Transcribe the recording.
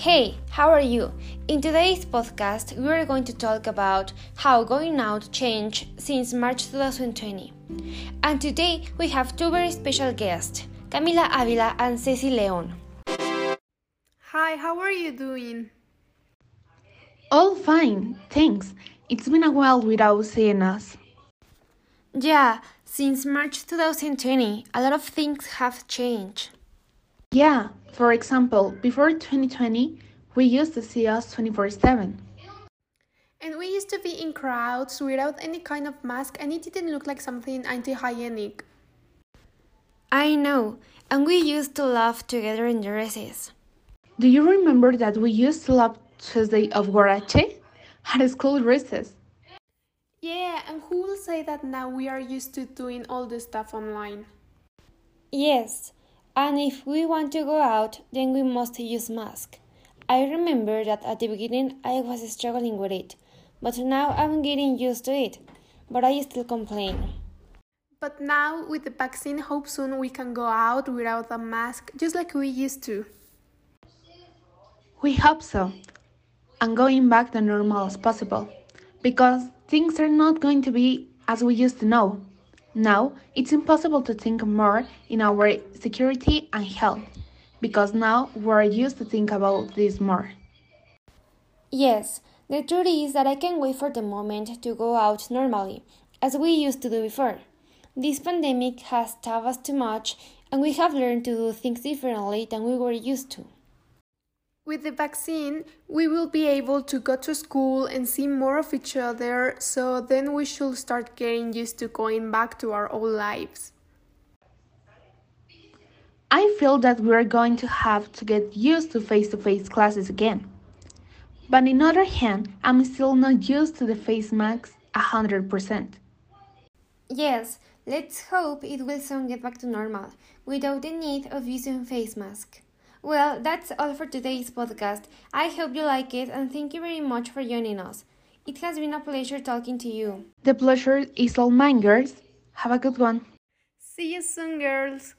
Hey, how are you? In today's podcast, we are going to talk about how going out changed since March 2020. And today, we have two very special guests, Camila Avila and Ceci Leon. Hi, how are you doing? All fine, thanks. It's been a while without seeing us. Yeah, since March 2020, a lot of things have changed. Yeah, for example, before 2020, we used to see us 24/7. And we used to be in crowds without any kind of mask, and it didn't look like something anti-hygienic. I know, and we used to laugh together in dresses. Do you remember that we used to laugh Tuesday of Guarache at school recess? Yeah, and who will say that now we are used to doing all the stuff online? Yes. And if we want to go out, then we must use mask. I remember that at the beginning I was struggling with it, but now I'm getting used to it, but I still complain. But now, with the vaccine, hope soon we can go out without a mask, just like we used to. We hope so, and going back to normal as possible, because things are not going to be as we used to know. Now, it's impossible to think more in our security and health, because now we're used to think about this more. Yes, the truth is that I can't wait for the moment to go out normally, as we used to do before. This pandemic has taught us too much, and we have learned to do things differently than we were used to. With the vaccine, we will be able to go to school and see more of each other, so then we should start getting used to going back to our old lives. I feel that we are going to have to get used to face-to-face classes again. But on the other hand, I'm still not used to the face masks 100%. Yes, let's hope it will soon get back to normal, without the need of using face masks. Well, that's all for today's podcast. I hope you like it, and thank you very much for joining us. It has been a pleasure talking to you. The pleasure is all mine, girls. Have a good one. See you soon, girls.